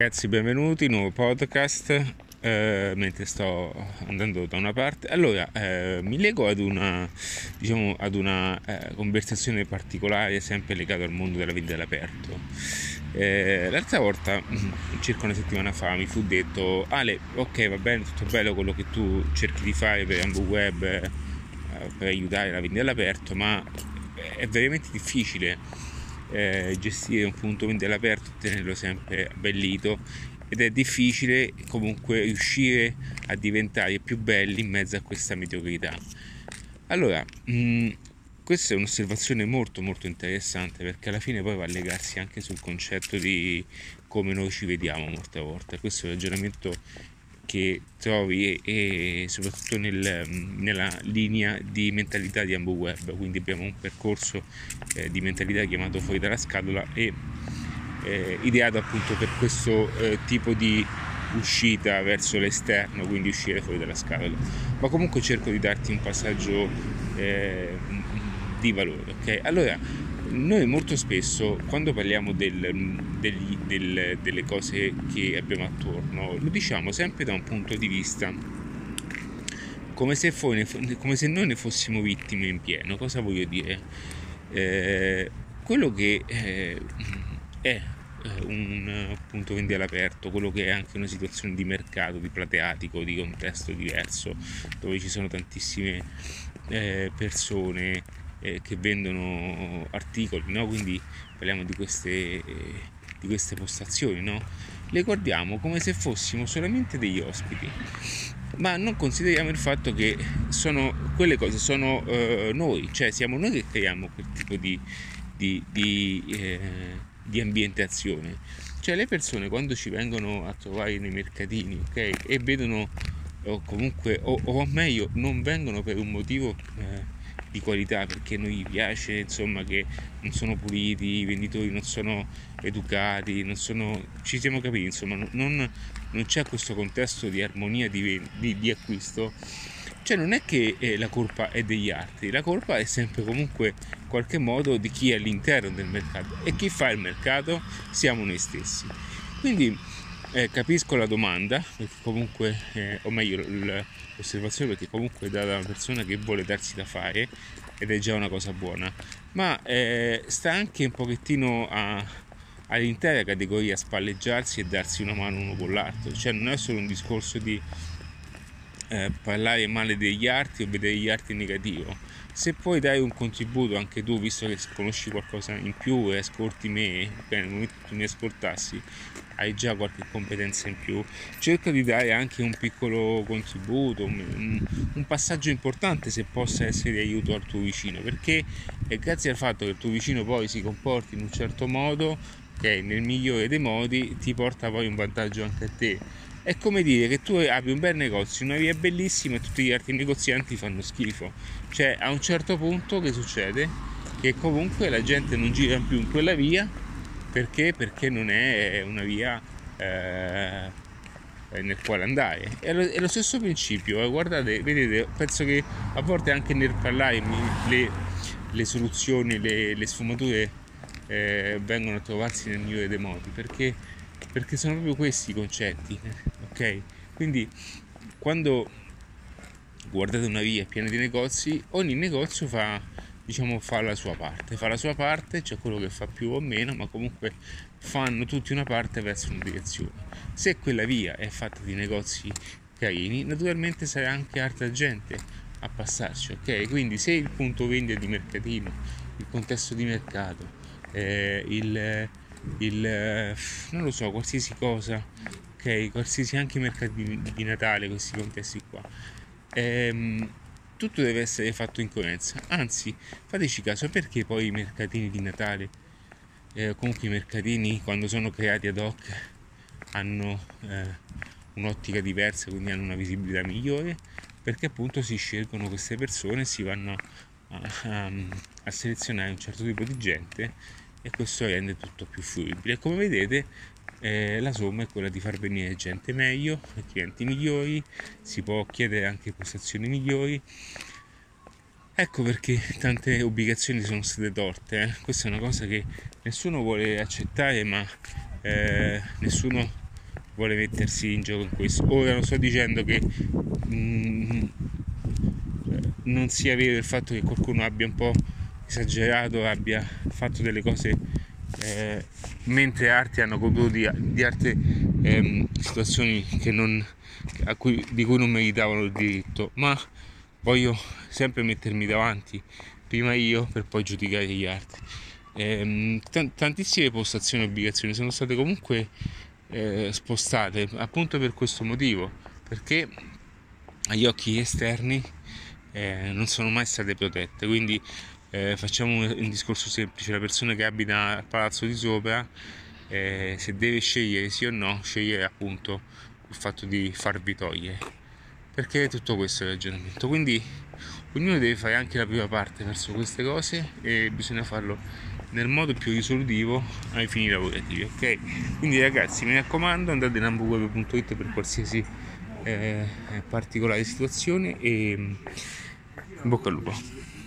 Ragazzi, benvenuti, nuovo podcast. Mentre sto andando da una parte, allora mi lego ad una conversazione particolare, sempre legata al mondo della vita all'aperto. L'altra volta, circa una settimana fa, mi fu detto: Ale, ok, va bene, tutto bello quello che tu cerchi di fare per AmbuWeb, per aiutare la vendita all'aperto, ma è veramente difficile gestire un punto vendita all'aperto e tenerlo sempre abbellito, ed è difficile comunque riuscire a diventare più belli in mezzo a questa mediocrità. Allora, questa è un'osservazione molto molto interessante, perché alla fine poi va a legarsi anche sul concetto di come noi ci vediamo molte volte. Questo è un ragionamento che trovi e soprattutto nella linea di mentalità di AmbuWeb. Quindi abbiamo un percorso di mentalità chiamato fuori dalla scatola e ideato appunto per questo tipo di uscita verso l'esterno, quindi uscire fuori dalla scatola. Ma comunque cerco di darti un passaggio di valore, ok? Allora, noi molto spesso quando parliamo delle cose che abbiamo attorno, lo diciamo sempre da un punto di vista come se noi ne fossimo vittime in pieno. Cosa voglio dire? Quello che è un punto vendita all'aperto, quello che è anche una situazione di mercato, di plateatico, di contesto diverso, dove ci sono tantissime persone che vendono articoli, no? Quindi parliamo di queste postazioni, no? Le guardiamo come se fossimo solamente degli ospiti, ma non consideriamo il fatto che quelle cose sono noi, cioè siamo noi che creiamo quel tipo di ambientazione. Cioè le persone quando ci vengono a trovare nei mercatini, ok, e vedono o meglio non vengono per un motivo di qualità, perché non gli piace, insomma, che non sono puliti, i venditori non sono educati, ci siamo capiti, insomma, non c'è questo contesto di armonia di acquisto. Cioè non è che la colpa è degli altri, la colpa è sempre comunque in qualche modo di chi è all'interno del mercato, e chi fa il mercato siamo noi stessi. Quindi capisco la domanda, perché comunque o meglio l'osservazione, perché comunque è data una persona che vuole darsi da fare, ed è già una cosa buona, ma sta anche un pochettino all'intera categoria spalleggiarsi e darsi una mano uno con l'altro. Cioè non è solo un discorso di parlare male degli altri o vedere gli altri negativo. Se poi dai un contributo anche tu, visto che conosci qualcosa in più e ascolti me, bene, nel momento che tu mi ascoltassi hai già qualche competenza in più, cerca di dare anche un piccolo contributo, un passaggio importante se possa essere di aiuto al tuo vicino, perché è grazie al fatto che il tuo vicino poi si comporti in un certo modo, ok, nel migliore dei modi, ti porta poi un vantaggio anche a te. È come dire che tu apri un bel negozio, una via bellissima, e tutti gli altri negozianti fanno schifo. Cioè a un certo punto che succede? Che comunque la gente non gira più in quella via, perché non è una via nel quale andare. È lo stesso principio, guardate, vedete, penso che a volte anche nel parlare le soluzioni, le sfumature vengono a trovarsi nel migliore dei modi, perché sono proprio questi i concetti, ok? Quindi quando guardate una via piena di negozi, ogni negozio fa la sua parte, c'è quello che fa più o meno, ma comunque fanno tutti una parte verso una direzione. Se quella via è fatta di negozi carini, naturalmente sarà anche altra gente a passarci, ok? Quindi se il punto vendita di mercatino, il contesto di mercato, non lo so, qualsiasi cosa, ok, qualsiasi, anche i mercati di Natale, questi contesti qua, tutto deve essere fatto in coerenza. Anzi, fateci caso, perché poi i mercatini di Natale, comunque i mercatini quando sono creati ad hoc hanno un'ottica diversa, quindi hanno una visibilità migliore, perché appunto si scelgono queste persone, si vanno a selezionare un certo tipo di gente, e questo rende tutto più fruibile. Come vedete, la somma è quella di far venire gente meglio, clienti migliori, si può chiedere anche postazioni migliori. Ecco perché tante obbligazioni sono state torte, eh? Questa è una cosa che nessuno vuole accettare, ma nessuno vuole mettersi in gioco in questo. Ora non sto dicendo che non sia vero il fatto che qualcuno abbia un po' esagerato, abbia fatto delle cose mentre arti hanno compiuto di arte situazioni che non, di cui non meritavano il diritto, ma voglio sempre mettermi davanti, prima io per poi giudicare gli altri. Tantissime postazioni e obbligazioni sono state comunque spostate appunto per questo motivo, perché agli occhi esterni non sono mai state protette. Quindi facciamo un discorso semplice: la persona che abita al palazzo di sopra, se deve scegliere sì o no, scegliere appunto il fatto di farvi togliere. Perché tutto questo è il ragionamento? Quindi ognuno deve fare anche la prima parte verso queste cose, e bisogna farlo nel modo più risolutivo ai fini lavorativi, ok? Quindi ragazzi, mi raccomando, andate in ambuweb.it per qualsiasi particolare situazione, e in bocca al lupo.